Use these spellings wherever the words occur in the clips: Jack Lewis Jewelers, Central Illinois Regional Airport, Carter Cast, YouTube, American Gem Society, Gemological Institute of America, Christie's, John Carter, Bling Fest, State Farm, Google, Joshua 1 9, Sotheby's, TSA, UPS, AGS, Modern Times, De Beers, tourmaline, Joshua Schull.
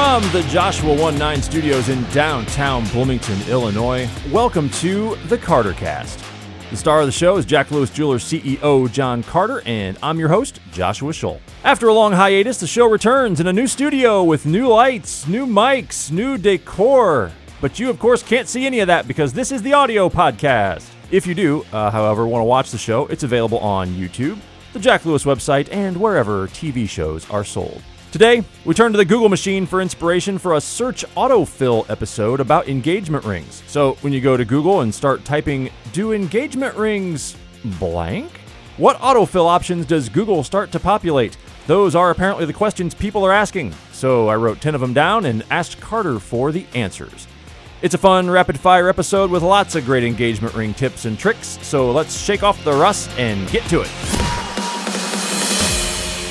From the Joshua 1 9 studios in downtown Bloomington, Illinois, welcome to the Carter Cast. The star of the show is Jack Lewis Jewelers CEO John Carter, and I'm your host, Joshua Schull. After a long hiatus, the show returns in a new studio with new lights, new mics, new decor. But you, of course, can't see any of that because this is the audio podcast. If you do, however, want to watch the show, it's available on YouTube, the Jack Lewis website, and wherever TV shows are sold. Today, we turn to the Google machine for inspiration for a search autofill episode about engagement rings. So when you go to Google and start typing, do engagement rings blank? What autofill options does Google start to populate? Those are apparently the questions people are asking. So I wrote 10 of them down and asked Carter for the answers. It's a fun, rapid-fire episode with lots of great engagement ring tips and tricks. So let's shake off the rust and get to it.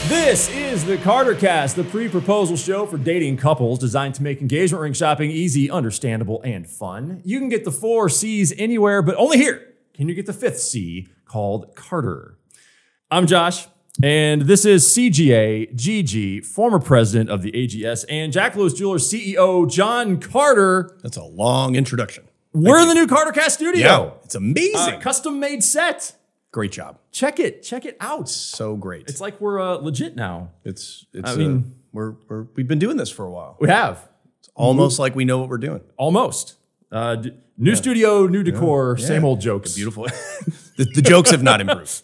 This is the Carter Cast, the pre-proposal show for dating couples designed to make engagement ring shopping easy, understandable, and fun. You can get the 4 C's anywhere, but only here can you get the 5th C called Carter. I'm Josh, and this is CGA GG, former president of the AGS, and Jack Lewis Jewelers CEO John Carter. That's a long introduction. We're in the new Carter Cast studio. Yeah, it's amazing. Custom-made set. Great job. Check it out. So great. It's like we're legit now. We've been doing this for a while. We have. It's almost like we know what we're doing. Almost. New studio, new decor, same old jokes. Beautiful. the jokes have not improved.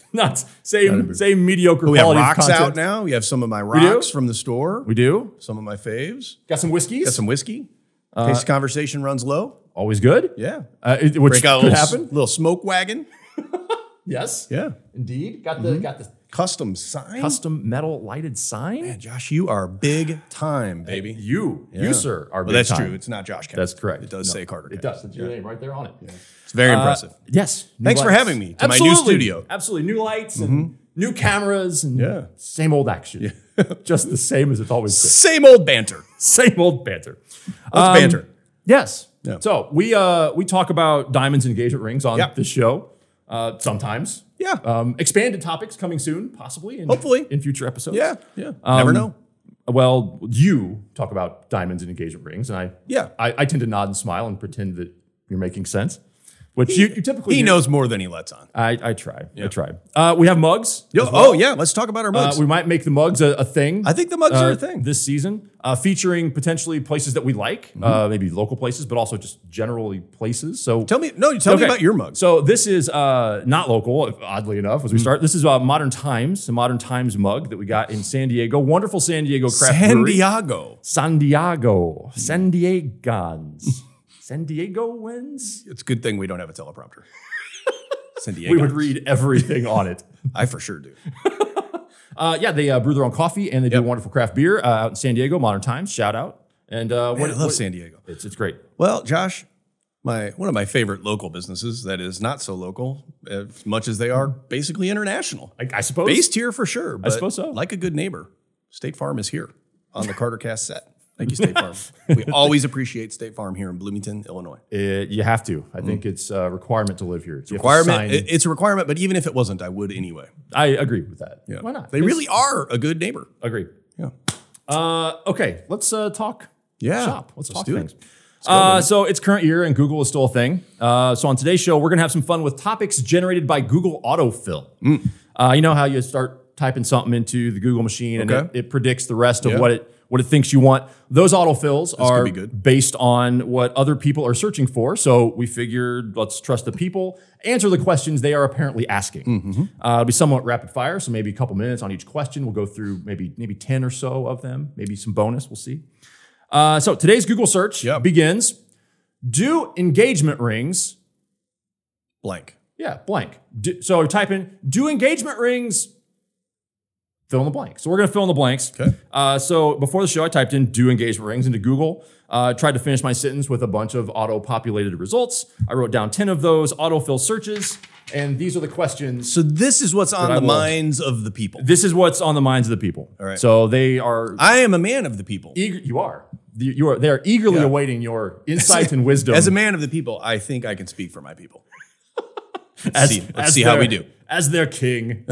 Same mediocre quality. We have rocks out now. We have some of my rocks from the store. We do. Some of my faves. Got some whiskeys. Case the conversation runs low. Always good. Yeah. Which could happen. Little smoke wagon. Yes. Yeah. Indeed. Got the custom sign. Custom metal lighted sign. Man, Josh, you are big time, baby. You sir, are big time. That's true. It's not Josh Kennedy. That's correct. It does say Carter. It does. It's your name right there on it. Yeah. It's very impressive. Yes. Thanks for having me to my new studio. Absolutely. New lights and new cameras and same old action. Yeah. Just the same as it's always been. Same old banter. Let's banter. Yes. Yeah. So we talk about diamonds and engagement rings on this show. Sometimes. Yeah. Expanded topics coming soon, possibly. Hopefully. In future episodes. Yeah. Yeah. Never know. Well, you talk about diamonds and engagement rings, and I tend to nod and smile and pretend that you're making sense, which you typically do. He knows more than he lets on. I try. Yeah. I try. We have mugs. Well. Oh, yeah. Let's talk about our mugs. We might make the mugs a thing. I think the mugs are a thing. This season, featuring potentially places that we like, maybe local places, but also just generally places. So tell me about your mug. So this is not local, oddly enough, as we start. This is the Modern Times mug that we got in San Diego. Wonderful San Diego craft brewery. San Diegans. San Diego wins? It's a good thing we don't have a teleprompter. San Diego. We would read everything on it. I for sure do. They brew their own coffee, and they do wonderful craft beer out in San Diego. Modern Times, shout out! And I love San Diego. It's great. Well, Josh, one of my favorite local businesses that is not so local, as much as they are basically international. I suppose based here for sure. But I suppose so. Like a good neighbor, State Farm is here on the Carter Cast set. Thank you, State Farm. We always appreciate State Farm here in Bloomington, Illinois. You have to. I think it's a requirement to live here. It's a requirement, but even if it wasn't, I would anyway. I agree with that. Yeah. Why not? They really are a good neighbor. Agree. Yeah. Okay, let's talk shop. Let's talk things. So it's current year, and Google is still a thing. So on today's show, we're going to have some fun with topics generated by Google Autofill. Mm. You know how you start typing something into the Google machine, and it predicts the rest of what it thinks you want. Those autofills are based on what other people are searching for. So we figured, let's trust the people, answer the questions they are apparently asking. Mm-hmm. It'll be somewhat rapid fire, so maybe a couple minutes on each question. We'll go through maybe 10 or so of them, maybe some bonus. We'll see. So today's Google search begins. Do engagement rings blank? Yeah, blank. So we type in, do engagement rings fill in the blanks. So we're going to fill in the blanks. Okay. So before the show, I typed in do engagement rings into Google. Tried to finish my sentence with a bunch of auto-populated results. I wrote down 10 of those autofill searches. And these are the questions. So this is what's on the minds of the people. This is what's on the minds of the people. All right. So they are. I am a man of the people. You are. They are eagerly awaiting your insight and wisdom. As a man of the people, I think I can speak for my people. Let's see how we do. As their king,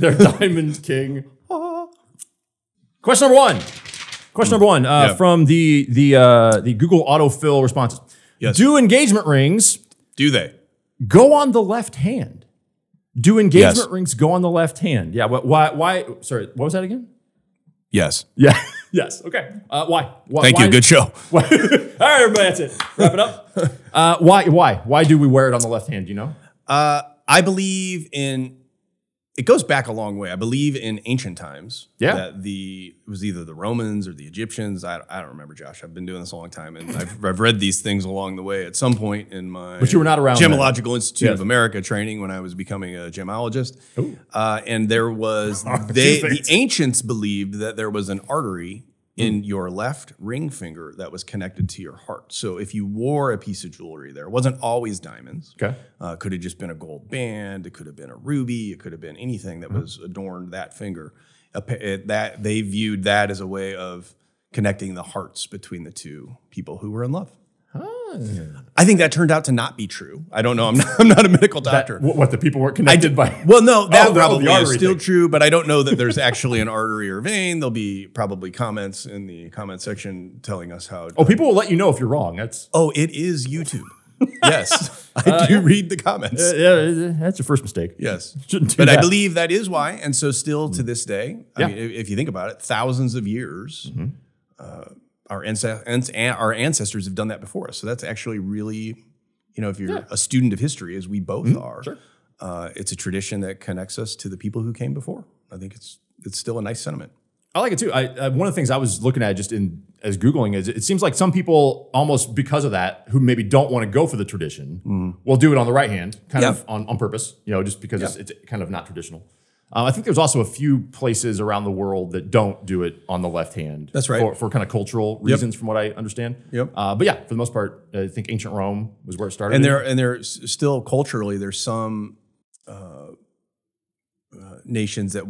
their diamond king. Question number 1. Question number one from the Google autofill responses. Yes. Do engagement rings? Do they go on the left hand? Do engagement rings go on the left hand? Yeah. Why? Sorry. What was that again? Yes. Yeah. Yes. Okay. Why? Thank you. Good show. All right, everybody. That's it. Wrap it up. Why do we wear it on the left hand? You know. I believe in. It goes back a long way. I believe in ancient times that it was either the Romans or the Egyptians. I don't remember, Josh. I've been doing this a long time, and I've read these things along the way at some point in my But you were not around Gemological Institute of America training when I was becoming a gemologist. And there was, the ancients believed that there was an artery in your left ring finger that was connected to your heart. So if you wore a piece of jewelry there, it wasn't always diamonds. Okay. Could have just been a gold band. It could have been a ruby. It could have been anything that was adorned that finger. That they viewed that as a way of connecting the hearts between the two people who were in love. I think that turned out to not be true. I don't know. I'm not a medical doctor. What the people weren't connected by? Well, no, that probably is still true, but I don't know that there's actually an artery or vein. There'll be probably comments in the comment section telling us how. People will let you know if you're wrong. It is YouTube. Yes, I do read the comments. Yeah, that's your first mistake. Yes, I believe that is why. And so, still to this day, I mean, if you think about it, thousands of years. Our ancestors have done that before us. So that's actually really, if you're a student of history, as we both are, it's a tradition that connects us to the people who came before. I think it's still a nice sentiment. I like it too. One of the things I was looking at just in as Googling is it seems like some people almost because of that who maybe don't want to go for the tradition will do it on the right hand, kind of on purpose, just because it's kind of not traditional. I think there's also a few places around the world that don't do it on the left hand. That's right. For kind of cultural reasons, from what I understand. Yep. But yeah, for the most part, I think ancient Rome was where it started. And there's still culturally, there's some nations that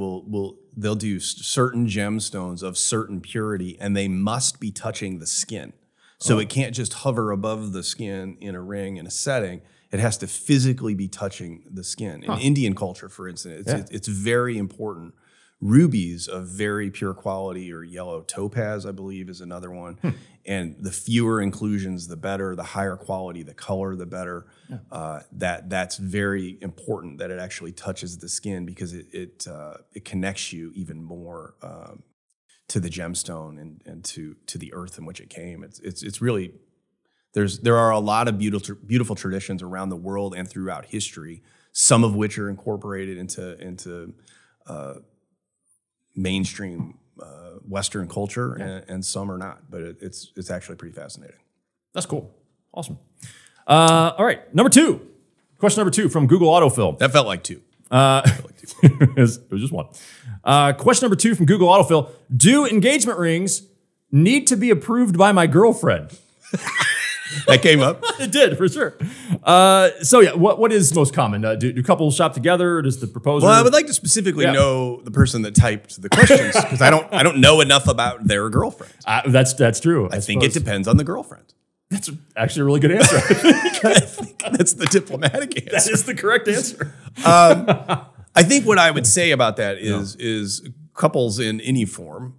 they'll do certain gemstones of certain purity, and they must be touching the skin. So it can't just hover above the skin in a ring in a setting. It has to physically be touching the skin. In Indian culture, for instance, it's very important. Rubies of very pure quality, or yellow topaz, I believe, is another one. And the fewer inclusions, the better. The higher quality, the color, the better. Yeah. That's very important that it actually touches the skin because it connects you even more to the gemstone and to the earth in which it came. It's really. There are a lot of beautiful traditions around the world and throughout history, some of which are incorporated into mainstream Western culture, and some are not. But it's actually pretty fascinating. That's cool. Awesome. All right, number two. Question number two from Google Autofill. That felt like two. It was just one. Question number two from Google Autofill. Do engagement rings need to be approved by my girlfriend? That came up. It did, for sure. What is most common? Do couples shop together? Or does the proposer? Well, I would like to specifically know the person that typed the questions because I don't know enough about their girlfriend. That's true. I think it depends on the girlfriend. That's actually a really good answer. I think that's the diplomatic answer. That is the correct answer. I think what I would say about that is couples in any form.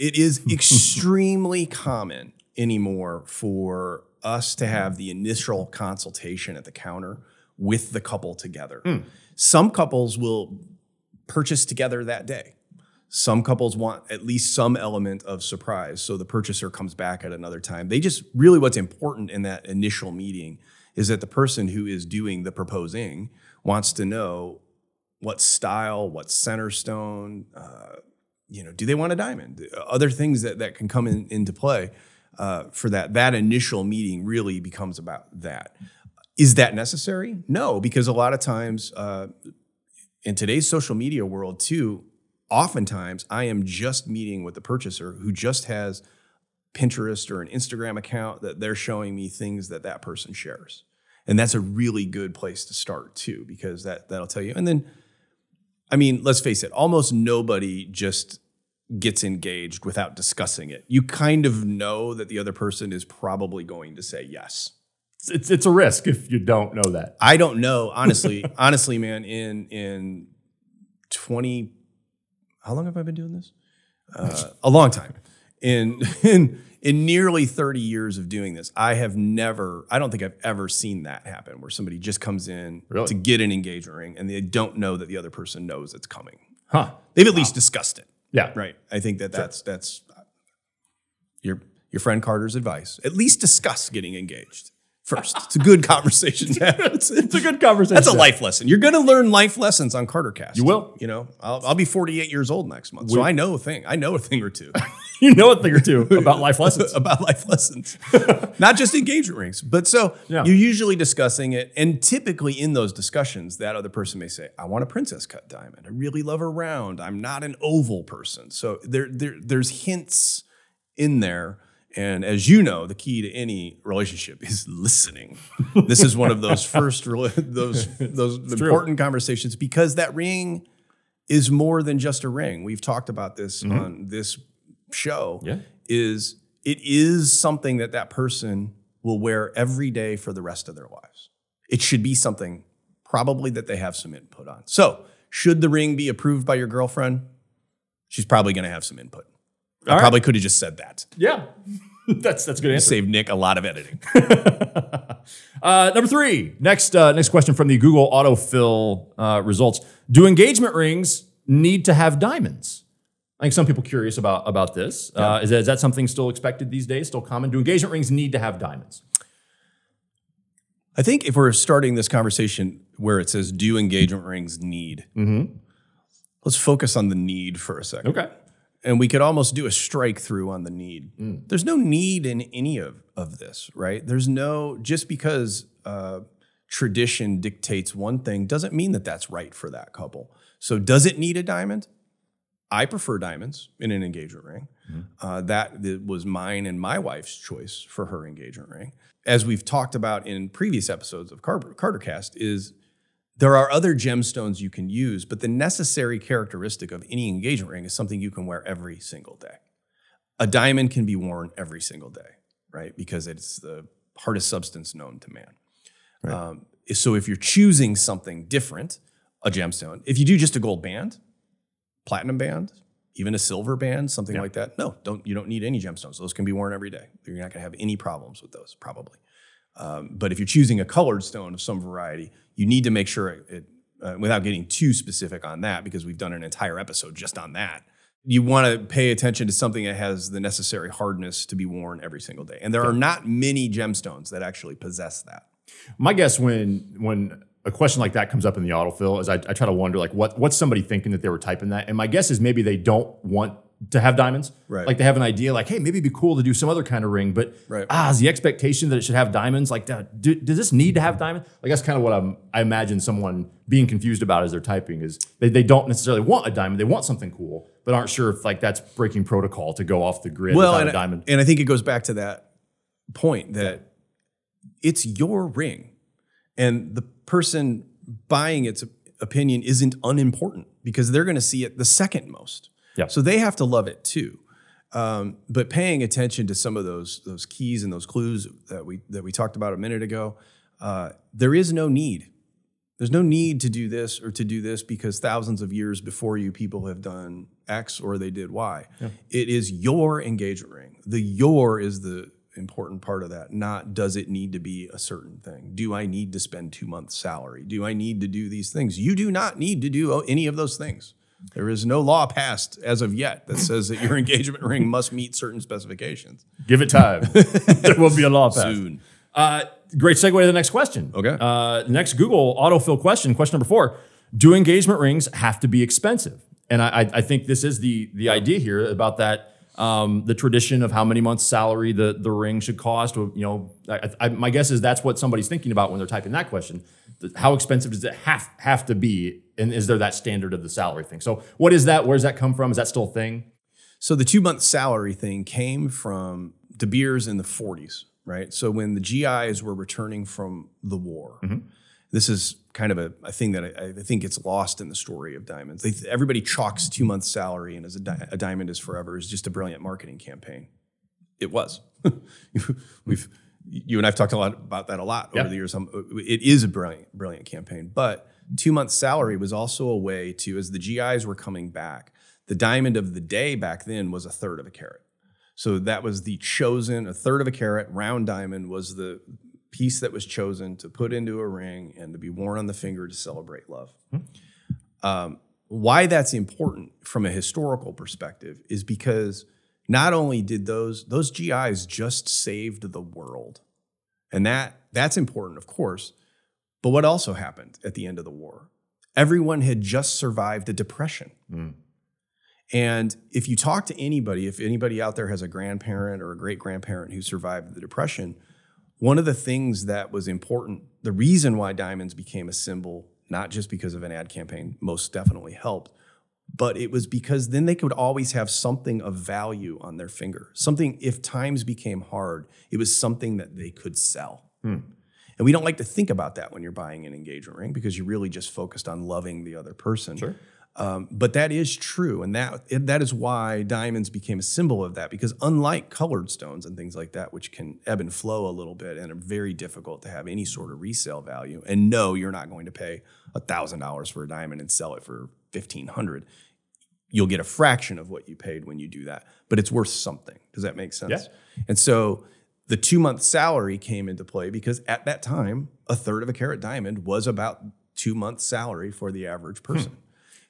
It is extremely common anymore for us to have the initial consultation at the counter with the couple together. Some couples will purchase together that day. Some couples want at least some element of surprise, so the purchaser comes back at another time. They just really what's important in that initial meeting is that the person who is doing the proposing wants to know what style, what center stone, do they want a diamond? Other things that can come into play. For that initial meeting really becomes about that. Is that necessary? No, because a lot of times in today's social media world too, oftentimes I am just meeting with the purchaser who just has Pinterest or an Instagram account that they're showing me things that person shares. And that's a really good place to start too, because that'll tell you. And then, I mean, let's face it, almost nobody just gets engaged without discussing it. You kind of know that the other person is probably going to say yes. It's a risk if you don't know that. I don't know, honestly. Honestly, man, in 20, how long have I been doing this? A long time. in nearly 30 years of doing this, I don't think I've ever seen that happen, where somebody just comes in Really? To get an engagement ring and they don't know that the other person knows it's coming. Huh? They've at Wow. least discussed it. Yeah. Right. I think that that's your friend Carter's advice. At least discuss getting engaged first. It's a good conversation to have. It's a good conversation. That's a life lesson. You're going to learn life lessons on CarterCast. You will. You know, I'll be 48 years old next month, so I know a thing. I know a thing or two. You know a thing or two about life lessons. Not just engagement rings. But so you're usually discussing it. And typically in those discussions, that other person may say, I want a princess cut diamond. I really love a round. I'm not an oval person. So there's hints in there. And as you know, the key to any relationship is listening. This is one of those first, those important conversations, because that ring is more than just a ring. We've talked about this mm-hmm. on this show. Yeah. It is something that person will wear every day for the rest of their lives. It should be something probably that they have some input on. So should the ring be approved by your girlfriend? She's probably going to have some input. I probably could have just said that. Yeah, that's a good answer. Save Nick a lot of editing. Number three, next question from the Google autofill results. Do engagement rings need to have diamonds? I think some people are curious about this. Yeah. Is that something still expected these days, still common? Do engagement rings need to have diamonds? I think if we're starting this conversation where it says, do engagement rings need? Mm-hmm. Let's focus on the need for a second. Okay. And we could almost do a strike through on the need. Mm. There's no need in any of this, right? There's no, just because tradition dictates one thing doesn't mean that that's right for that couple. So does it need a diamond? I prefer diamonds in an engagement ring. Mm. That was mine and my wife's choice for her engagement ring. As we've talked about in previous episodes of CarterCast is, there are other gemstones you can use, but the necessary characteristic of any engagement ring is something you can wear every single day. A diamond can be worn every single day, right? Because it's the hardest substance known to man. Right. So if you're choosing something different, a gemstone, if you do just a gold band, platinum band, even a silver band, something like that, you don't need any gemstones. Those can be worn every day. You're not going to have any problems with those, probably. But if you're choosing a colored stone of some variety, you need to make sure it without getting too specific on that, because we've done an entire episode just on that. You want to pay attention to something that has the necessary hardness to be worn every single day. And there are not many gemstones that actually possess that. My guess when a question like that comes up in the autofill is I try to wonder, like, what's somebody thinking that they were typing that? And my guess is maybe they don't want to have diamonds. Right. Like they have an idea like, hey, maybe it'd be cool to do some other kind of ring, but is the expectation that it should have diamonds? Like, does this need to have diamonds? Like that's kind of what I imagine someone being confused about as they're typing is they don't necessarily want a diamond. They want something cool, but aren't sure if like that's breaking protocol to go off the grid without a diamond. And I think it goes back to that point that it's your ring and the person buying its opinion isn't unimportant because they're going to see it the second most. Yeah. So they have to love it too, but paying attention to some of those keys and those clues that we talked about a minute ago, there is no need. There's no need to do this or to do this because thousands of years before you, people have done X or they did Y. Yeah. It is your engagement ring. The your is the important part of that. Not does it need to be a certain thing? Do I need to spend 2 months' salary? Do I need to do these things? You do not need to do any of those things. There is no law passed as of yet that says that your engagement ring must meet certain specifications. Give it time. There will be a law passed. Soon. Great segue to the next question. Okay. Next Google autofill question number 4. Do engagement rings have to be expensive? And I think this is the idea here about that, the tradition of how many months' salary the ring should cost. You know, my guess is that's what somebody's thinking about when they're typing that question. How expensive does it have to be? And is there that standard of the salary thing? So what is that? Where does that come from? Is that still a thing? So the 2 month salary thing came from De Beers in the 40s, right? So when the GIs were returning from the war, mm-hmm. This is kind of a thing that I think gets lost in the story of diamonds. Everybody chalks 2 months salary and as a diamond is forever is just a brilliant marketing campaign. It was. You and I've talked about that a lot over the years. It is a brilliant, brilliant campaign, but 2 months salary was also a way to, as the GIs were coming back, the diamond of the day back then was a third of a carat. So that was the chosen, 1/3 of a carat round diamond was the piece that was chosen to put into a ring and to be worn on the finger to celebrate love. Mm-hmm. Why that's important from a historical perspective is because not only did those GIs just saved the world, and that's important, of course, but what also happened at the end of the war? Everyone had just survived a depression. Mm. And if you talk to anybody, if anybody out there has a grandparent or a great-grandparent who survived the Depression, one of the things that was important, the reason why diamonds became a symbol, not just because of an ad campaign, most definitely helped, but it was because then they could always have something of value on their finger. Something, if times became hard, it was something that they could sell. Hmm. And we don't like to think about that when you're buying an engagement ring because you're really just focused on loving the other person. Sure. But that is true, and that is why diamonds became a symbol of that, because unlike colored stones and things like that, which can ebb and flow a little bit and are very difficult to have any sort of resale value, and no, you're not going to pay $1,000 for a diamond and sell it for $1,500. You'll get a fraction of what you paid when you do that, but it's worth something. Does that make sense? Yeah. And so the 2-month salary came into play because at that time, 1/3 of a carat diamond was about 2 months' salary for the average person. Hmm.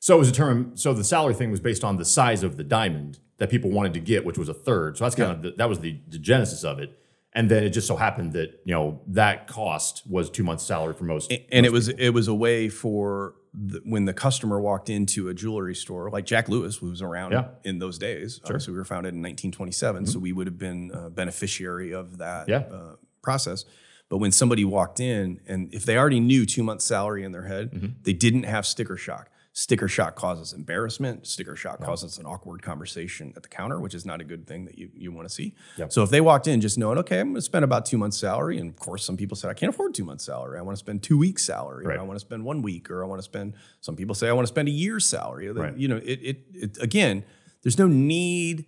So it was so the salary thing was based on the size of the diamond that people wanted to get, which was 1/3. So that's kind of that was the genesis of it. And then it just so happened that, you know, that cost was 2 months' salary for most. And it was a way for when the customer walked into a jewelry store, like Jack Lewis, who was around in those days. Sure. So we were founded in 1927, so we would have been a beneficiary of that process. But when somebody walked in, and if they already knew 2 months' salary in their head, they didn't have sticker shock. Sticker shock causes embarrassment. Sticker shock causes an awkward conversation at the counter, which is not a good thing that you want to see. Yep. So if they walked in just knowing, okay, I'm going to spend about 2 months' salary. And of course, some people said, I can't afford 2 months' salary. I want to spend 2 weeks' salary. Right. Or I want to spend 1 week. Or I want to spend, some people say, I want to spend a year's salary. Right. You know, it again, there's no need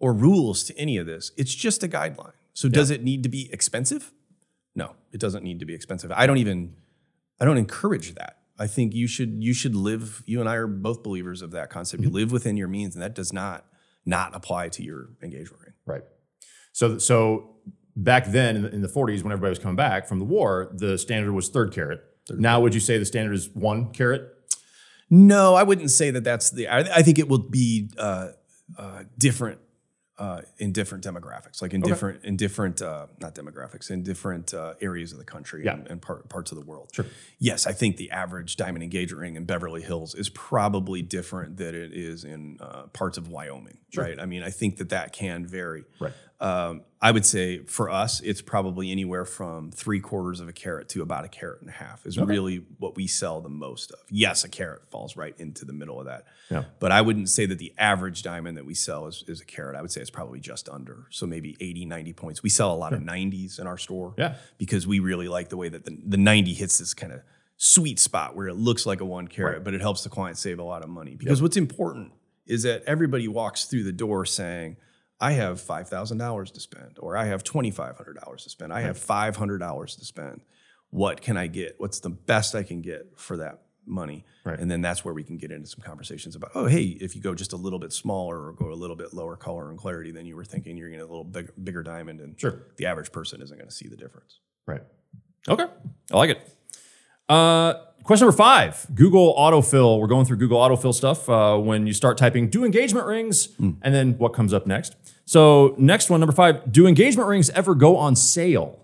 or rules to any of this. It's just a guideline. So does it need to be expensive? No, it doesn't need to be expensive. I don't encourage that. I think you should live, you and I are both believers of that concept. You live within your means, and that does not apply to your engagement ring. Right. So back then in the 40s, when everybody was coming back from the war, the standard was 3rd carat. Now, would you say the standard is 1 carat? No, I wouldn't say that that's I think it will be different in different demographics, like in different areas of the country and parts of the world. Sure. Yes, I think the average diamond engagement ring in Beverly Hills is probably different than it is in parts of Wyoming, right? I mean, I think that can vary. Right. I would say for us, it's probably anywhere from 3/4 of a carat to about 1.5 carats is really what we sell the most of. Yes, 1 carat falls right into the middle of that. Yeah. But I wouldn't say that the average diamond that we sell is 1 carat. I would say it's probably just under. So maybe 80, 90 points. We sell a lot of 90s in our store because we really like the way that the 90 hits this kind of sweet spot where it looks like a 1 carat, but it helps the client save a lot of money. Because what's important is that everybody walks through the door saying, I have $5,000 to spend, or I have $2,500 to spend. I have $500 to spend. What can I get? What's the best I can get for that money? Right. And then that's where we can get into some conversations about, oh, hey, if you go just a little bit smaller or go a little bit lower color and clarity than you were thinking, you're going to get a little bigger diamond, and the average person isn't going to see the difference. Right. Okay. I like it. Question number 5, Google autofill. We're going through Google autofill stuff when you start typing, do engagement rings, and then what comes up next. So next one, number 5, do engagement rings ever go on sale?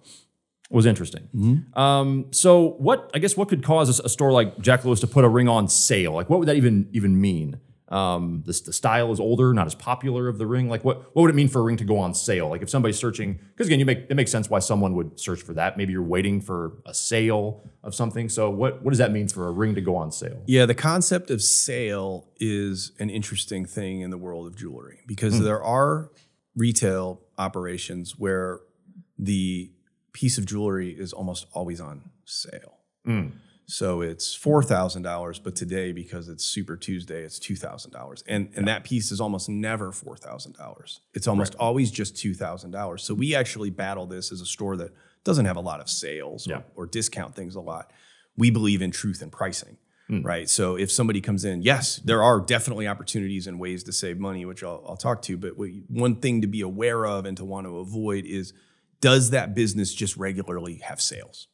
Was interesting. Mm-hmm. So what could cause a store like Jack Lewis to put a ring on sale? Like, what would that even mean? The style is older, not as popular of the ring. Like what would it mean for a ring to go on sale? Like if somebody's searching, because again, it makes sense why someone would search for that. Maybe you're waiting for a sale of something. So what does that mean for a ring to go on sale? Yeah, the concept of sale is an interesting thing in the world of jewelry because there are retail operations where the piece of jewelry is almost always on sale. Mm. So it's $4,000, but today, because it's Super Tuesday, it's $2,000. And that piece is almost never $4,000. It's almost always just $2,000. So we actually battle this as a store that doesn't have a lot of sales or discount things a lot. We believe in truth in pricing. right? So if somebody comes in, yes, there are definitely opportunities and ways to save money, which I'll talk to, but one thing to be aware of and to want to avoid is, does that business just regularly have sales?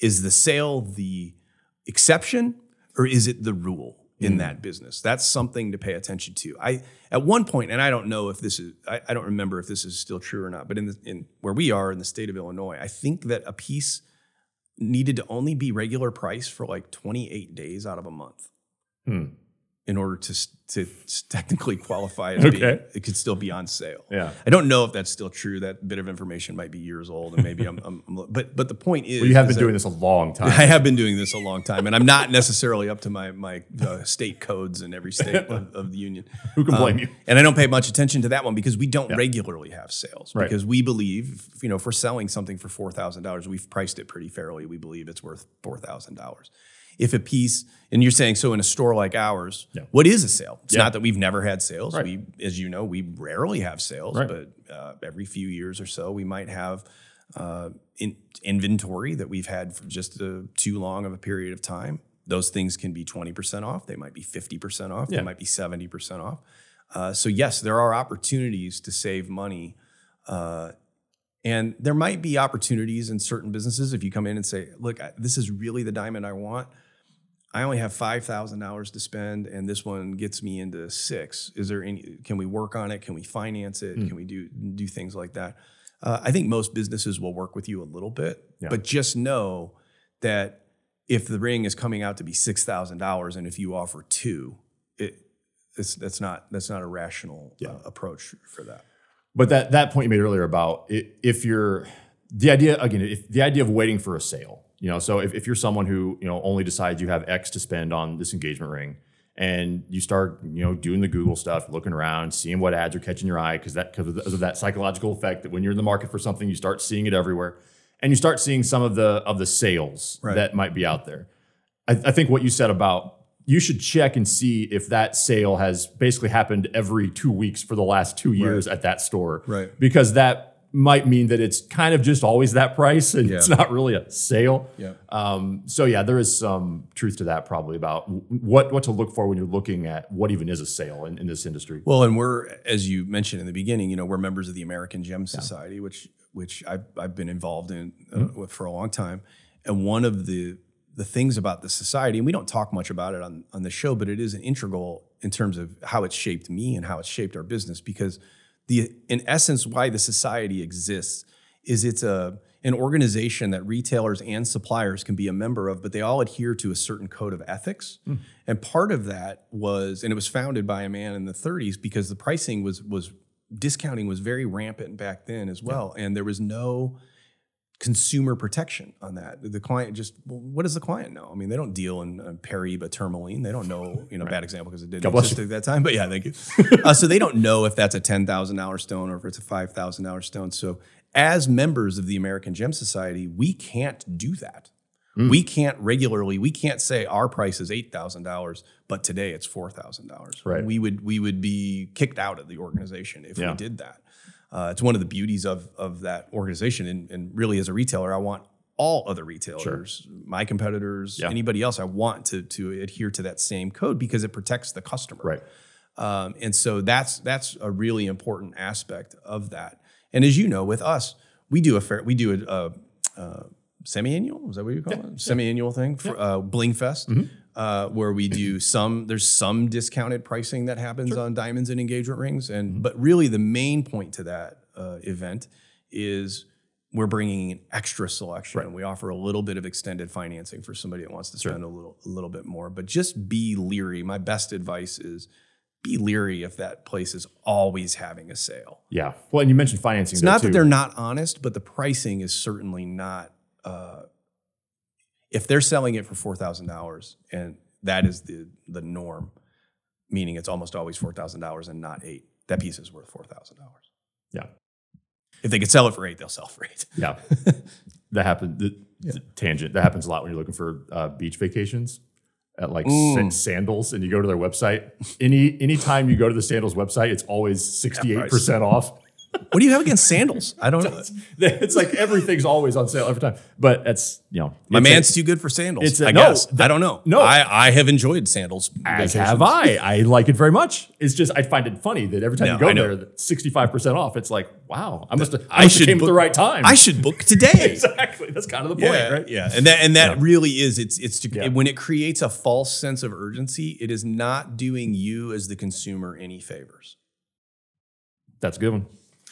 Is the sale the exception or is it the rule in that business? That's something to pay attention to. At one point, and I don't know if this is, I don't remember if this is still true or not, but in where we are in the state of Illinois, I think that a piece needed to only be regular price for like 28 days out of a month in order to technically qualify it. It could still be on sale. Yeah. I don't know if that's still true. That bit of information might be years old, and maybe but the point is... Well, you have been doing this a long time. I have been doing this a long time, and I'm not necessarily up to my state codes in every state of the union. Who can blame you? And I don't pay much attention to that one because we don't regularly have sales, because we believe, if we're selling something for $4,000, we've priced it pretty fairly. We believe it's worth $4,000. If a piece, and you're saying, so in a store like ours, what is a sale? It's not that we've never had sales. Right. We, as you know, we rarely have sales, but every few years or so, we might have inventory that we've had for just too long of a period of time. Those things can be 20% off. They might be 50% off. They might be 70% off. So yes, there are opportunities to save money. And there might be opportunities in certain businesses if you come in and say, look, this is really the diamond I want. I only have $5,000 to spend, and this one gets me into $6,000. Can we work on it? Can we finance it? Can we do things like that? I think most businesses will work with you a little bit, but just know that if the ring is coming out to be $6,000, and if you offer $2,000, that's not a rational approach for that. But that point you made earlier about the idea of waiting for a sale. So if you're someone who only decides you have X to spend on this engagement ring, and you start doing the Google stuff, looking around, seeing what ads are catching your eye because of that psychological effect that when you're in the market for something, you start seeing it everywhere, and you start seeing some of the sales that might be out there. I think what you said about you should check and see if that sale has basically happened every 2 weeks for the last 2 years at that store. Right. Because that might mean that it's kind of just always that price and it's not really a sale. Yeah. So there is some truth to that probably about what to look for when you're looking at what even is a sale in this industry. Well, and we're, as you mentioned in the beginning, we're members of the American Gem Society, which I've been involved in with for a long time. And one of the things about the society, and we don't talk much about it on the show, but it is an integral in terms of how it's shaped me and how it's shaped our business, because in essence, why the society exists is it's an organization that retailers and suppliers can be a member of, but they all adhere to a certain code of ethics. And part of that was, and it was founded by a man in the 30s because the pricing was discounting was very rampant back then as well. And there was no consumer protection on that. The client what does the client know? I mean, they don't deal in Periba tourmaline. They don't know, bad example because it didn't exist at that time, but yeah, thank you. So they don't know if that's a $10,000 stone or if it's a $5,000 stone. So as members of the American Gem Society, we can't do that. We can't regularly, we can't say our price is $8,000, but today it's $4,000. Right. We would be kicked out of the organization if we did that. It's one of the beauties of that organization. And really, as a retailer, I want all other retailers, my competitors, anybody else, I want to adhere to that same code because it protects the customer. Right. And so that's a really important aspect of that. And as you know, with us, we do a semi-annual, is that what you call it? Semi-annual thing for Bling Fest. Where we do there's some discounted pricing that happens on diamonds and engagement rings. But really the main point to that event is we're bringing an extra selection and we offer a little bit of extended financing for somebody that wants to spend a little bit more. But just be leery. My best advice is be leery if that place is always having a sale. Yeah. Well, and you mentioned financing. It's not that they're not honest, but the pricing is certainly not... if they're selling it for $4,000 and that is the norm, meaning it's almost always $4,000 and not $8,000, that piece is worth $4,000. Yeah. If they could sell it for $8,000, they'll sell for $8,000. Yeah. That happened. Tangent. That happens a lot when you're looking for beach vacations at Sandals, and you go to their website. Anytime you go to the Sandals website, it's always 68% off. What do you have against sandals? I don't know. It's like everything's always on sale every time. But that's, you know. My man's too good for sandals. I guess. I don't know. No. I have enjoyed sandals. As have I. I like it very much. It's just, I find it funny that every time you go there, 65% off. It's like, wow, I must have came at the right time. I should book today. Exactly. That's kind of the point, right? Yeah. And that really is, when it creates a false sense of urgency, it is not doing you as the consumer any favors. That's a good one.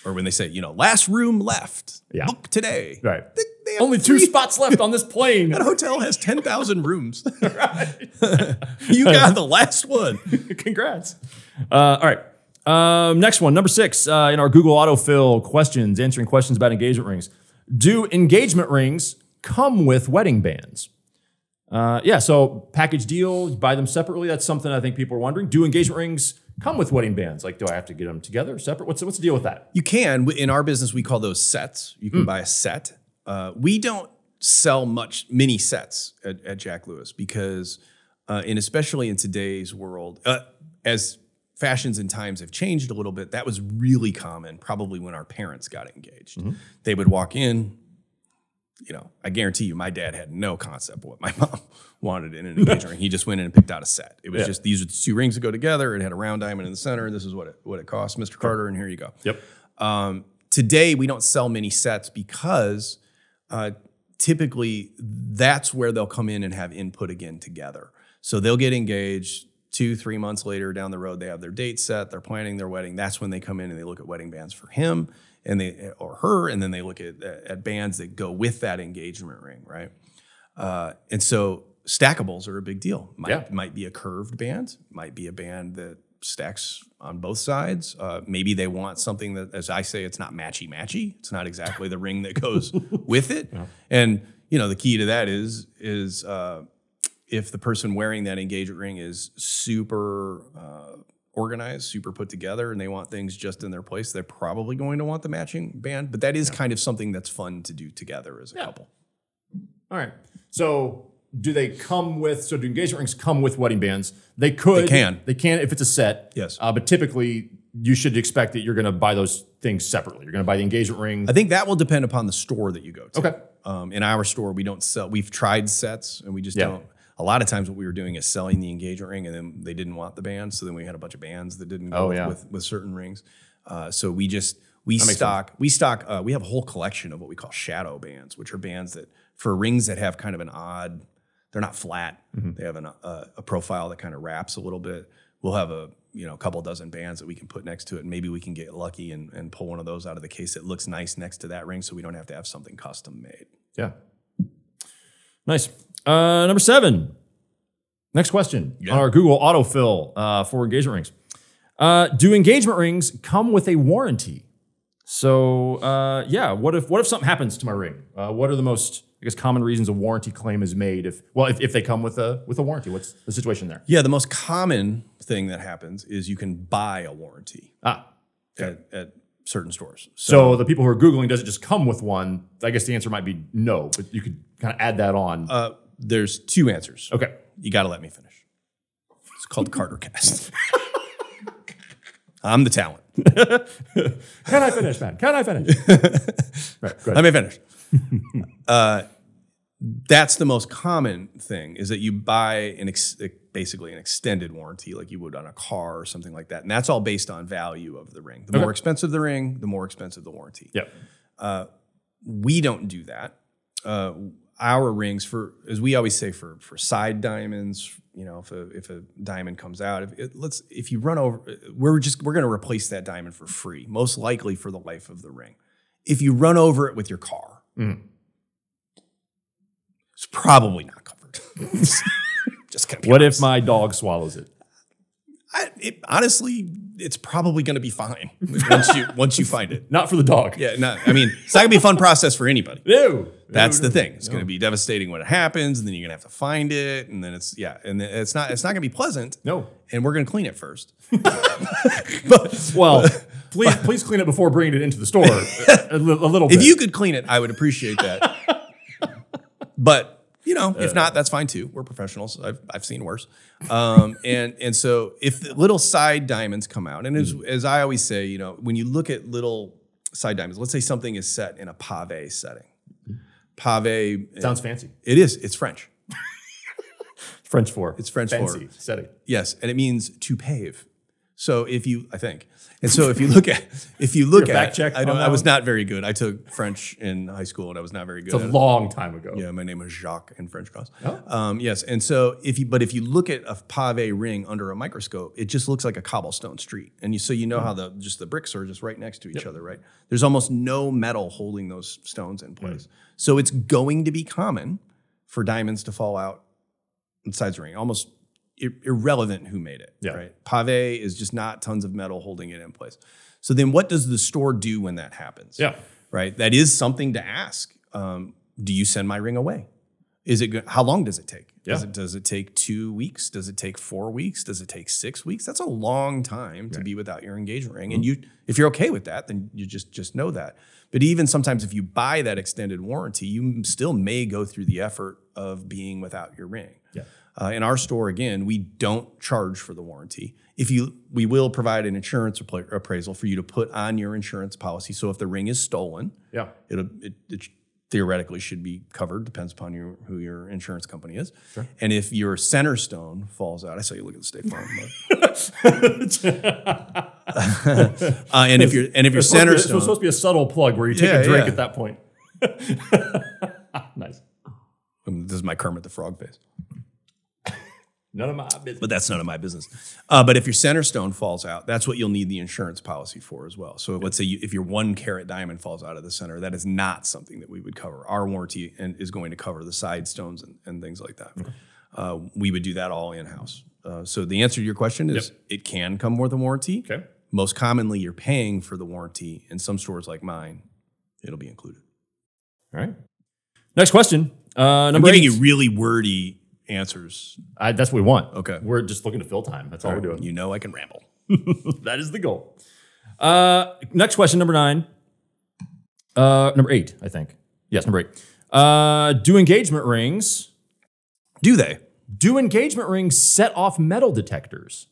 Or when they say, last room left. Yeah. Book today. Right. They have only 2 spots left on this plane. That hotel has 10,000 rooms. Right. You got the last one. Congrats. All right. Next one, number 6, in our Google autofill questions, answering questions about engagement rings. Do engagement rings come with wedding bands? So package deal, buy them separately. That's something I think people are wondering. Do engagement rings come with wedding bands? Like, do I have to get them together, separate? What's the deal with that? You can. In our business, we call those sets. You can buy a set. We don't sell many sets at Jack Lewis because, and especially in today's world, as fashions and times have changed a little bit, that was really common probably when our parents got engaged. Mm-hmm. They would walk in. I guarantee you my dad had no concept of what my mom wanted in an engagement ring. He just went in and picked out a set. It was just, these are the 2 rings that go together. It had a round diamond in the center, and this is what it cost, Mr. Carter, and here you go. Yep. Today, we don't sell many sets because typically that's where they'll come in and have input again together. So they'll get engaged 2-3 months later down the road. They have their date set. They're planning their wedding. That's when they come in and they look at wedding bands for him and they or her, and then they look at bands that go with that engagement ring, right? And so stackables are a big deal. Might be a curved band, might be a band that stacks on both sides. Maybe they want something that, as I say, it's not matchy-matchy. It's not exactly the ring that goes with it. Yeah. And, the key to that is if the person wearing that engagement ring is super organized, super put together, and they want things just in their place, they're probably going to want the matching band. But that is kind of something that's fun to do together as a couple. All right. So do engagement rings come with wedding bands? They could. They can if it's a set. Yes. But typically you should expect that you're going to buy those things separately. You're going to buy the engagement ring. I think that will depend upon the store that you go to. Okay. In our store, we don't sell. We've tried sets and we just don't. A lot of times what we were doing is selling the engagement ring, and then they didn't want the band, so then we had a bunch of bands that didn't go with certain rings. So we stock we have a whole collection of what we call shadow bands, which are bands that for rings that have kind of an odd, they're not flat. Mm-hmm. They have a profile that kind of wraps a little bit. We'll have a couple dozen bands that we can put next to it, and maybe we can get lucky and pull one of those out of the case that looks nice next to that ring, so we don't have to have something custom made. Yeah. Nice. Number 7. Next question on our Google autofill for engagement rings. Do engagement rings come with a warranty? So, what if something happens to my ring? What are the most, common reasons a warranty claim is made if they come with a warranty? What's the situation there? Yeah, the most common thing that happens is you can buy a warranty at certain stores. So the people who are Googling, does it just come with one? I guess the answer might be no, but you could kind of add that on. There's 2 answers. Okay. You got to let me finish. It's called CarterCast. I'm the talent. Can I finish, man? Can I finish? Right, go ahead. Let me finish. That's the most common thing, is that you buy basically an extended warranty like you would on a car or something like that. And that's all based on value of the ring. The more expensive the ring, the more expensive the warranty. Yep. We don't do that. Our rings, as we always say, for side diamonds, if a diamond comes out, we're going to replace that diamond for free, most likely for the life of the ring. If you run over it with your car, it's probably not covered. Just gonna be what honest. If my dog swallows it? Honestly, it's probably going to be fine once you find it. Not for the dog. Yeah, no. I mean, it's not going to be a fun process for anybody. No. That's the thing. It's going to be devastating when it happens, and then you're going to have to find it, and then it's not going to be pleasant. No. And we're going to clean it first. Please clean it before bringing it into the store a little bit. If you could clean it, I would appreciate that. But if not, that's fine too. We're professionals. I've seen worse. And so if the little side diamonds come out, and as I always say, when you look at little side diamonds. Let's say something is set in a pave setting. Pave sounds fancy. It is. It's French. French for it's French fancy for setting. Yes, and it means to pave. So if you, I think, and so if you look at, fact check, I don't. I was not very good. I took French in high school, and I was not very good. It's a long time ago. Yeah, my name was Jacques in French cross. Oh. Yes, and so if you look at a pave ring under a microscope, it just looks like a cobblestone street, and you know how the bricks are just right next to each other, right? There's almost no metal holding those stones in place, so it's going to be common for diamonds to fall out inside the ring, almost. Irrelevant who made it, right? Pave is just not tons of metal holding it in place. So then what does the store do when that happens? Yeah. Right? That is something to ask. Do you send my ring away? Is it good? How long does it take? Yeah. Does it take 2 weeks? Does it take 4 weeks? Does it take 6 weeks? That's a long time to be without your engagement ring. Mm-hmm. And if you're okay with that, then you just know that. But even sometimes if you buy that extended warranty, you still may go through the effort of being without your ring. Yeah. In our store, again, we don't charge for the warranty. We will provide an insurance appraisal for you to put on your insurance policy. So if the ring is stolen, it theoretically should be covered. Depends upon who your insurance company is. Sure. And if your center stone falls out, I saw you look at the State Farm. and if your center stone, it was supposed to be a subtle plug where you take a drink at that point. Nice. This is my Kermit the Frog face. None of my business. But that's none of my business. But if your center stone falls out, that's what you'll need the insurance policy for as well. So let's say if your 1 carat diamond falls out of the center, that is not something that we would cover. Our warranty is going to cover the side stones and things like that. Okay. We would do that all in-house. So the answer to your question is it can come with a warranty. Okay. Most commonly, you're paying for the warranty. In some stores like mine, it'll be included. All right. Next question. Number 8. I'm giving you really wordy answers. That's what we want. Okay. We're just looking to fill time. That's all we're doing. You know I can ramble. That is the goal. Next question, number 9. Number 8, I think. Yes, number 8. Do engagement rings... Do engagement rings set off metal detectors?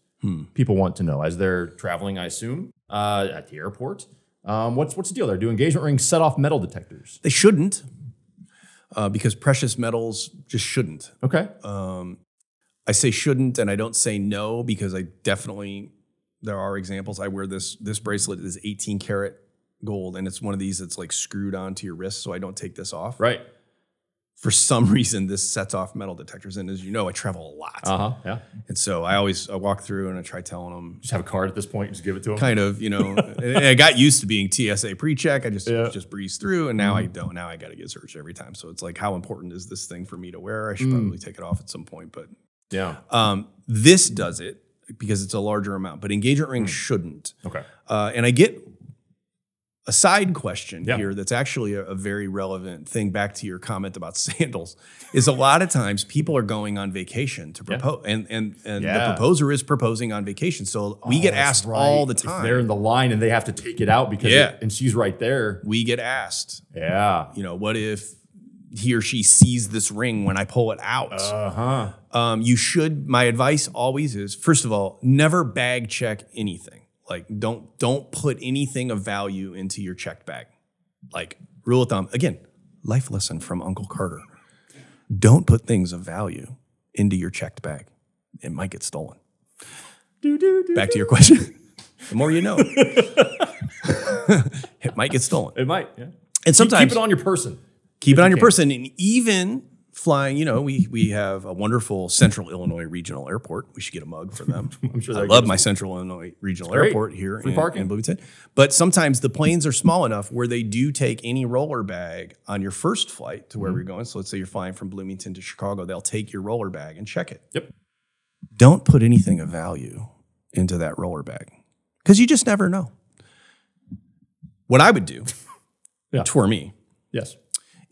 People want to know as they're traveling, I assume, at the airport. What's the deal there? Do engagement rings set off metal detectors? They shouldn't. Because precious metals just shouldn't. Okay. I say shouldn't, and I don't say no because there are examples. I wear this bracelet is 18 karat gold, and it's one of these that's like screwed onto your wrist, so I don't take this off. Right. For some reason, this sets off metal detectors, and as you know, I travel a lot. Yeah. And so I walk through and I try telling them. Just have a card at this point and just give it to them? Kind of, you know. And I got used to being TSA pre-check. I just breeze through, and now I don't. Now I got to get searched every time. So it's like, how important is this thing for me to wear? I should probably take it off at some point, but this does it because it's a larger amount, but engagement rings shouldn't. Okay. And I get a side question here that's actually a very relevant thing back to your comment about sandals is a lot of times people are going on vacation to propose and the proposer is proposing on vacation. So we get asked all the time. If they're in the line and they have to take it out because and she's right there. We get asked. Yeah. You know, what if he or she sees this ring when I pull it out? My advice always is, first of all, never bag check anything. Like don't put anything of value into your checked bag. Like rule of thumb, again, life lesson from Uncle Carter. Don't put things of value into your checked bag. It might get stolen. Back to your question. The more you know, it might get stolen. It might. Yeah. And sometimes keep it on your person. Keep it on your person, and even flying, you know, we have a wonderful Central Illinois Regional Airport. We should get a mug for them. I'm sure I love my Central Illinois Regional Airport here in Bloomington. But sometimes the planes are small enough where they do take any roller bag on your first flight to where we're going. So let's say you're flying from Bloomington to Chicago. They'll take your roller bag and check it. Yep. Don't put anything of value into that roller bag because you just never know. What I would do, tour me. Yes.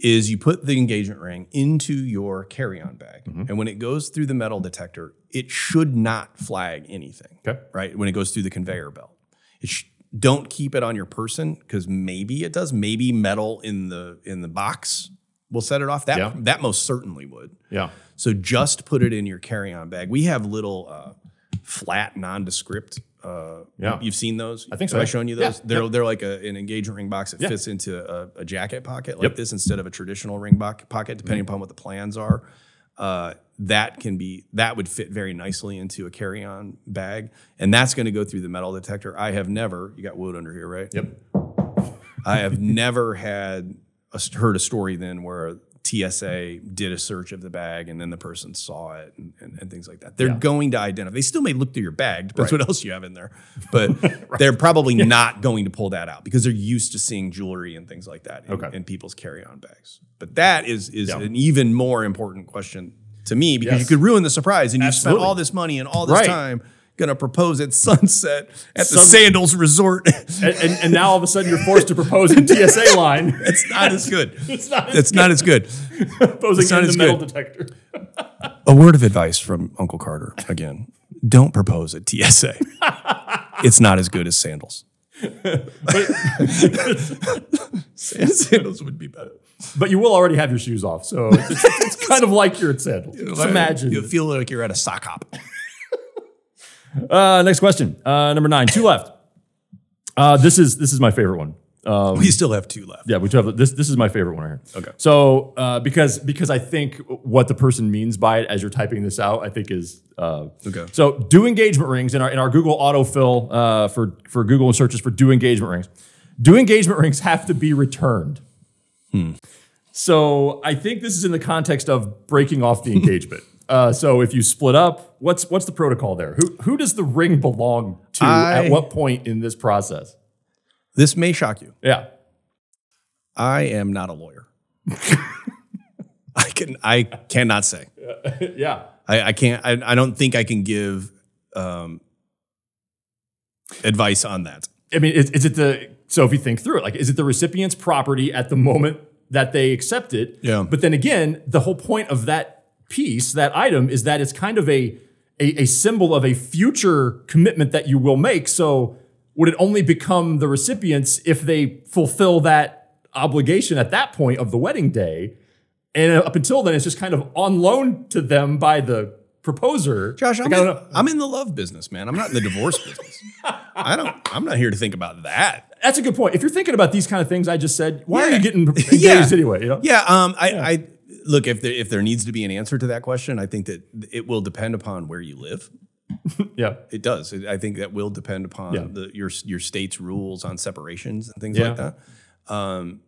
Is you put the engagement ring into your carry-on bag. Mm-hmm. And when it goes through the metal detector, it should not flag anything, right? When it goes through the conveyor belt. Don't keep it on your person because maybe it does. Maybe metal in the box will set it off. That most certainly would. Yeah. So just put it in your carry-on bag. We have little flat nondescript Yeah. You've seen those? I think so. Have I shown you those? Yeah. They're like an engagement ring box that fits into a jacket pocket like this instead of a traditional ring pocket, depending upon what the plans are. That would fit very nicely into a carry-on bag, and that's going to go through the metal detector. You got wood under here, right? Yep. I have never heard a story then where TSA did a search of the bag and then the person saw it and things like that. They're going to identify. They still may look through your bag, depends what else you have in there, but they're probably not going to pull that out because they're used to seeing jewelry and things like that in people's carry-on bags. But that is an even more important question to me because you could ruin the surprise and you spent all this money and all this time going to propose at sunset at the Sandals Resort. and now all of a sudden you're forced to propose in TSA line. It's not as good. It's not as good. Proposing in the metal detector. A word of advice from Uncle Carter again. Don't propose at TSA. It's not as good as Sandals. Sandals would be better. But you will already have your shoes off. So it's kind of like you're at Sandals. Just imagine. You'll feel like you're at a sock hop. Next question. Number 9, 2 left. This is my favorite one. We still have 2 left. Yeah, we still have this is my favorite one right here. Okay. So because I think what the person means by it as you're typing this out, I think is okay. So do engagement rings in our Google autofill for Google searches for do engagement rings. Do engagement rings have to be returned? So I think this is in the context of breaking off the engagement. So if you split up, what's the protocol there? Who does the ring belong to at what point in this process? This may shock you. Yeah. I am not a lawyer. I cannot say. Yeah. I don't think I can give advice on that. I mean, so if you think through it, like, is it the recipient's property at the moment that they accept it? Yeah. But then again, the whole point of that item is that it's kind of a symbol of a future commitment that you will make. So would it only become the recipient's if they fulfill that obligation at that point of the wedding day? And up until then, it's just kind of on loan to them by the proposer. Josh, I'm in the love business, man. I'm not in the divorce business. I'm not here to think about that. That's a good point. If you're thinking about these kind of things I just said, why are you getting engaged anyway? You know? Yeah. Look, if there needs to be an answer to that question, I think that it will depend upon where you live. Yeah, it does. I think that will depend upon your state's rules on separations and things like that.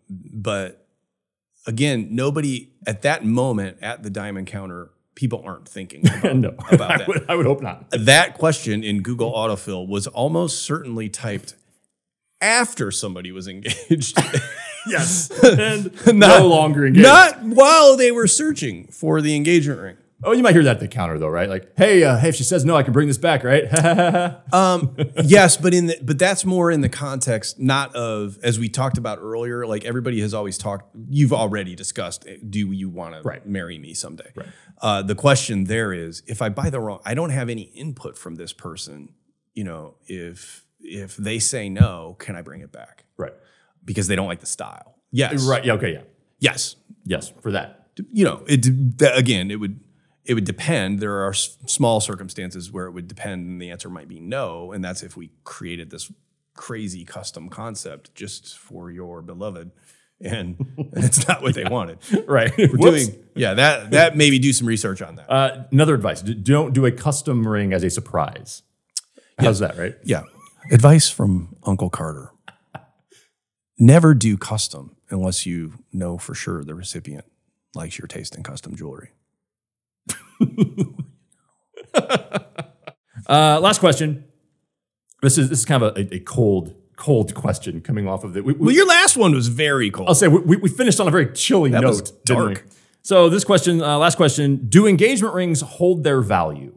But again, nobody at that moment at the diamond counter, people aren't thinking about, about that. I would hope not. That question in Google autofill was almost certainly typed after somebody was engaged. Yes, and no longer engaged. Not while they were searching for the engagement ring. Oh, you might hear that at the counter though, right? Like, hey, if she says no, I can bring this back, right? Yes, but that's more in the context, not of, as we talked about earlier. Like everybody has always talked. You've already discussed. Do you want to marry me someday? Right. The question there is, if I buy the wrong, I don't have any input from this person. You know, if they say no, can I bring it back? Right. Because they don't like the style. Yes. Right. Yeah. Okay. Yeah. Yes. Yes. For that. You know, it would depend. There are small circumstances where it would depend, and the answer might be no. And that's if we created this crazy custom concept just for your beloved, and it's not what they wanted. Right. We're doing. Yeah. That maybe do some research on that. Another advice: don't do a custom ring as a surprise. How's that? Right. Yeah. Advice from Uncle Carter. Never do custom unless you know for sure the recipient likes your taste in custom jewelry. Last question. This is kind of a cold question coming off of it. Well, your last one was very cold. I'll say we finished on a very chilly note. That was dark. So this question, last question. Do engagement rings hold their value?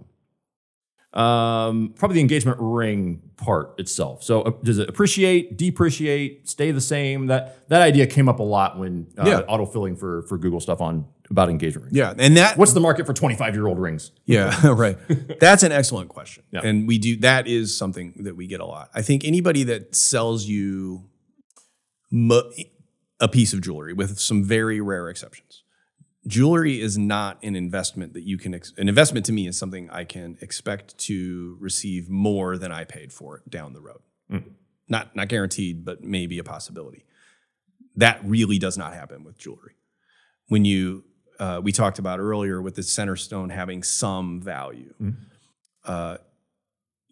Probably the engagement ring part itself. So does it appreciate, depreciate, stay the same? That idea came up a lot when autofilling for Google stuff on about engagement rings. Yeah, and what's the market for 25-year-old rings? Yeah, right. That's an excellent question, and we do. That is something that we get a lot. I think anybody that sells you a piece of jewelry, with some very rare exceptions, jewelry is not an investment that you can, an investment to me is something I can expect to receive more than I paid for it down the road. Mm. Not guaranteed, but maybe a possibility. That really does not happen with jewelry. When you, we talked about earlier with the center stone having some value, mm-hmm.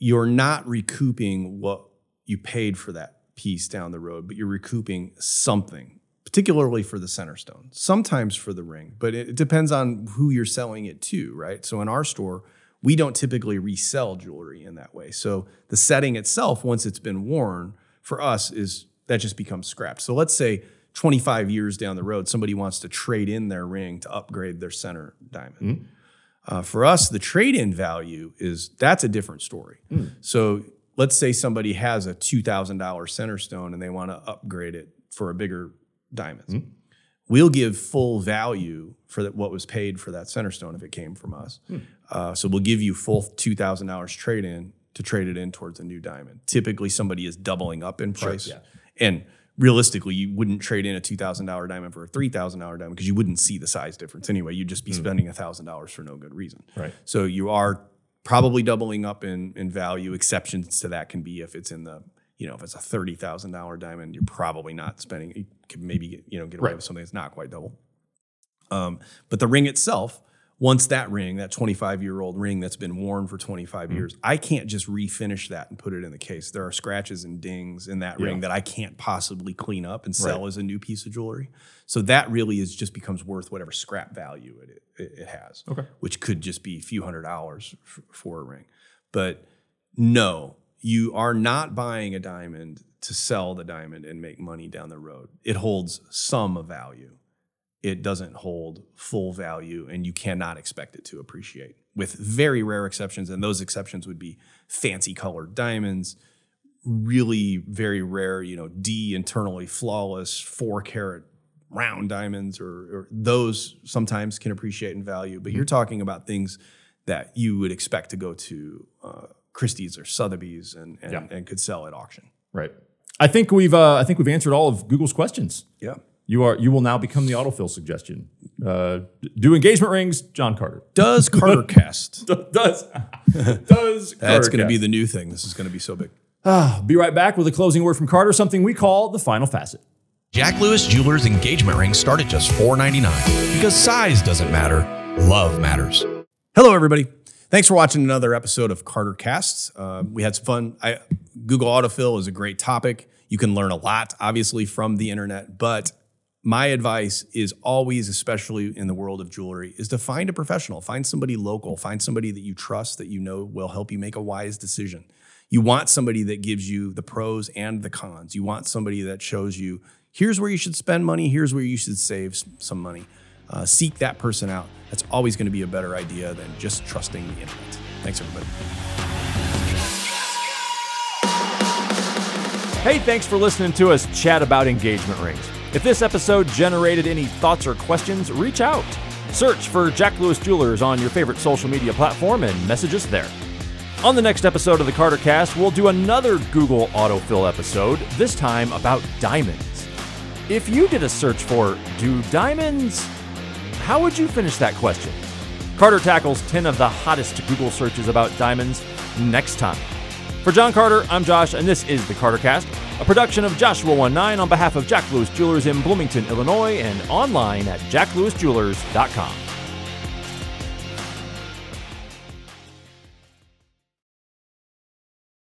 You're not recouping what you paid for that piece down the road, but you're recouping something, particularly for the center stone, sometimes for the ring, but it depends on who you're selling it to, right? So in our store, we don't typically resell jewelry in that way. So the setting itself, once it's been worn, for us is that just becomes scrapped. So let's say 25 years down the road, somebody wants to trade in their ring to upgrade their center diamond. Mm. For us, the trade-in value is, that's a different story. Mm. So let's say somebody has a $2,000 center stone and they want to upgrade it for a bigger diamond. Mm. We'll give full value for that, what was paid for that center stone if it came from us. Mm. So we'll give you full $2,000 trade-in to trade it in towards a new diamond. Typically, somebody is doubling up in price. Sure, yeah. And realistically, you wouldn't trade in a $2,000 diamond for a $3,000 diamond because you wouldn't see the size difference anyway. You'd just be spending $1,000 for no good reason. Right. So you are probably doubling up in value. Exceptions to that can be if it's in the, you know, if it's a $30,000 diamond, you're probably not spending, you could maybe get away with something that's not quite double. But the ring itself, once that ring, that 25-year-old ring that's been worn for 25 years, I can't just refinish that and put it in the case. There are scratches and dings in that ring that I can't possibly clean up and sell as a new piece of jewelry. So that really is just becomes worth whatever scrap value it has, which could just be a few $100s for a ring. But no, you are not buying a diamond to sell the diamond and make money down the road. It holds some value. It doesn't hold full value, and you cannot expect it to appreciate, with very rare exceptions. And those exceptions would be fancy colored diamonds, really very rare, D internally flawless 4-carat round diamonds, or those sometimes can appreciate in value. But you're talking about things that you would expect to go to Christie's or Sotheby's and could sell at auction. Right. I think we've answered all of Google's questions. Yeah. You will now become the autofill suggestion. Do engagement rings, John Carter. Does Carter cast? Does Carter That's going to be the new thing. This is going to be so big. Be right back with a closing word from Carter, something we call the final facet. Jack Lewis Jewelers engagement rings start at just $4.99 because size doesn't matter. Love matters. Hello, everybody. Thanks for watching another episode of Carter Casts. We had some fun. Google autofill is a great topic. You can learn a lot, obviously, from the internet, but my advice is always, especially in the world of jewelry, is to find a professional, find somebody local, find somebody that you trust, that you know will help you make a wise decision. You want somebody that gives you the pros and the cons. You want somebody that shows you, here's where you should spend money, here's where you should save some money. Seek that person out. That's always going to be a better idea than just trusting the internet. Thanks, everybody. Hey, thanks for listening to us chat about engagement rings. If this episode generated any thoughts or questions, reach out. Search for Jack Lewis Jewelers on your favorite social media platform and message us there. On the next episode of the Carter Cast, we'll do another Google autofill episode, this time about diamonds. If you did a search for, do diamonds, how would you finish that question? Carter tackles 10 of the hottest Google searches about diamonds next time. For John Carter, I'm Josh, and this is the Carter Cast, a production of Joshua 1 9 on behalf of Jack Lewis Jewelers in Bloomington, Illinois, and online at jacklewisjewelers.com.